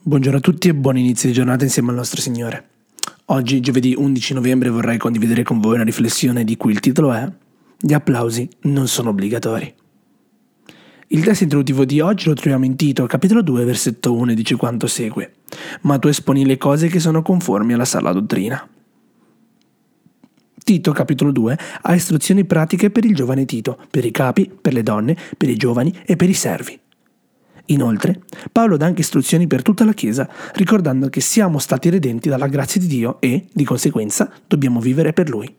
Buongiorno a tutti e buon inizio di giornata insieme al nostro Signore. Oggi, giovedì 11 novembre, vorrei condividere con voi una riflessione di cui il titolo è "Gli applausi non sono obbligatori". Il testo introduttivo di oggi lo troviamo in Tito, capitolo 2, versetto 1, e dice quanto segue: "Ma tu esponi le cose che sono conformi alla sana dottrina". Tito, capitolo 2, ha istruzioni pratiche per il giovane Tito, per i capi, per le donne, per i giovani e per i servi. Inoltre, Paolo dà anche istruzioni per tutta la Chiesa, ricordando che siamo stati redenti dalla grazia di Dio e, di conseguenza, dobbiamo vivere per Lui.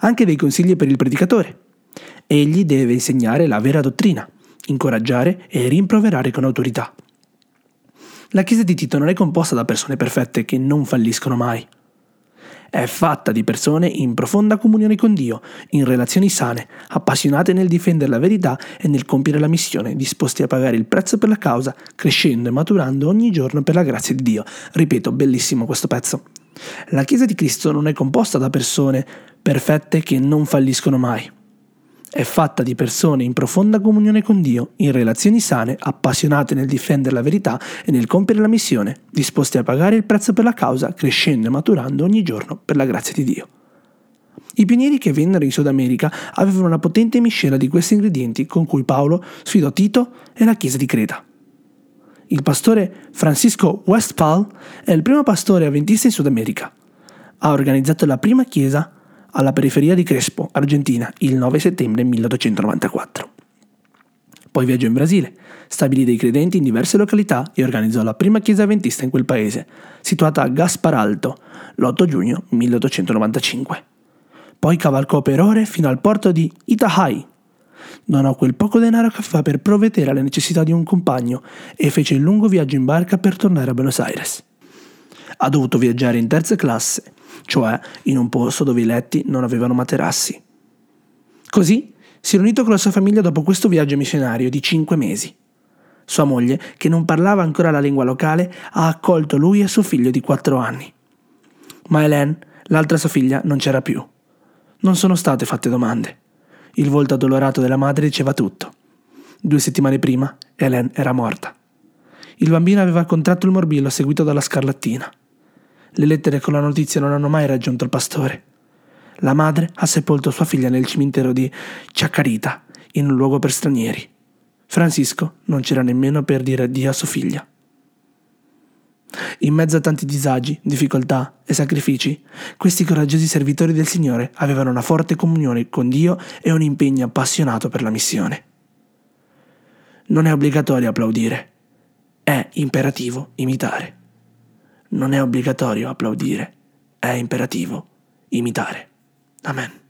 Anche dei consigli per il predicatore. Egli deve insegnare la vera dottrina, incoraggiare e rimproverare con autorità. La Chiesa di Tito non è composta da persone perfette che non falliscono mai. È fatta di persone in profonda comunione con Dio, in relazioni sane, appassionate nel difendere la verità e nel compiere la missione, disposti a pagare il prezzo per la causa, crescendo e maturando ogni giorno per la grazia di Dio. Ripeto, bellissimo questo pezzo. La Chiesa di Cristo non è composta da persone perfette che non falliscono mai. È fatta di persone in profonda comunione con Dio, in relazioni sane, appassionate nel difendere la verità e nel compiere la missione, disposte a pagare il prezzo per la causa, crescendo e maturando ogni giorno per la grazia di Dio. I pionieri che vennero in Sud America avevano una potente miscela di questi ingredienti con cui Paolo sfidò Tito e la Chiesa di Creta. Il pastore Francisco Westphal è il primo pastore avventista in Sud America. Ha organizzato la prima chiesa alla periferia di Crespo, Argentina, il 9 settembre 1894. Poi viaggiò in Brasile, stabilì dei credenti in diverse località e organizzò la prima chiesa avventista in quel paese, situata a Gaspar Alto, l'8 giugno 1895. Poi cavalcò per ore fino al porto di Itahai. Donò quel poco denaro che aveva per provvedere alle necessità di un compagno e fece il lungo viaggio in barca per tornare a Buenos Aires. Ha dovuto viaggiare in terza classe, cioè in un posto dove i letti non avevano materassi. Così si è riunito con la sua famiglia dopo questo viaggio missionario di 5 mesi. Sua moglie, che non parlava ancora la lingua locale, ha accolto lui e suo figlio di 4 anni. Ma Hélène, l'altra sua figlia, non c'era più. Non sono state fatte domande. Il volto addolorato della madre diceva tutto. 2 settimane prima Hélène era morta. Il bambino aveva contratto il morbillo seguito dalla scarlattina. Le lettere con la notizia non hanno mai raggiunto il pastore. La madre ha sepolto sua figlia nel cimitero di Ciaccarita, in un luogo per stranieri. Francisco non c'era nemmeno per dire addio a sua figlia. In mezzo a tanti disagi, difficoltà e sacrifici, questi coraggiosi servitori del Signore avevano una forte comunione con Dio e un impegno appassionato per la missione. Non è obbligatorio applaudire, è imperativo imitare. Non è obbligatorio applaudire, è imperativo imitare. Amen.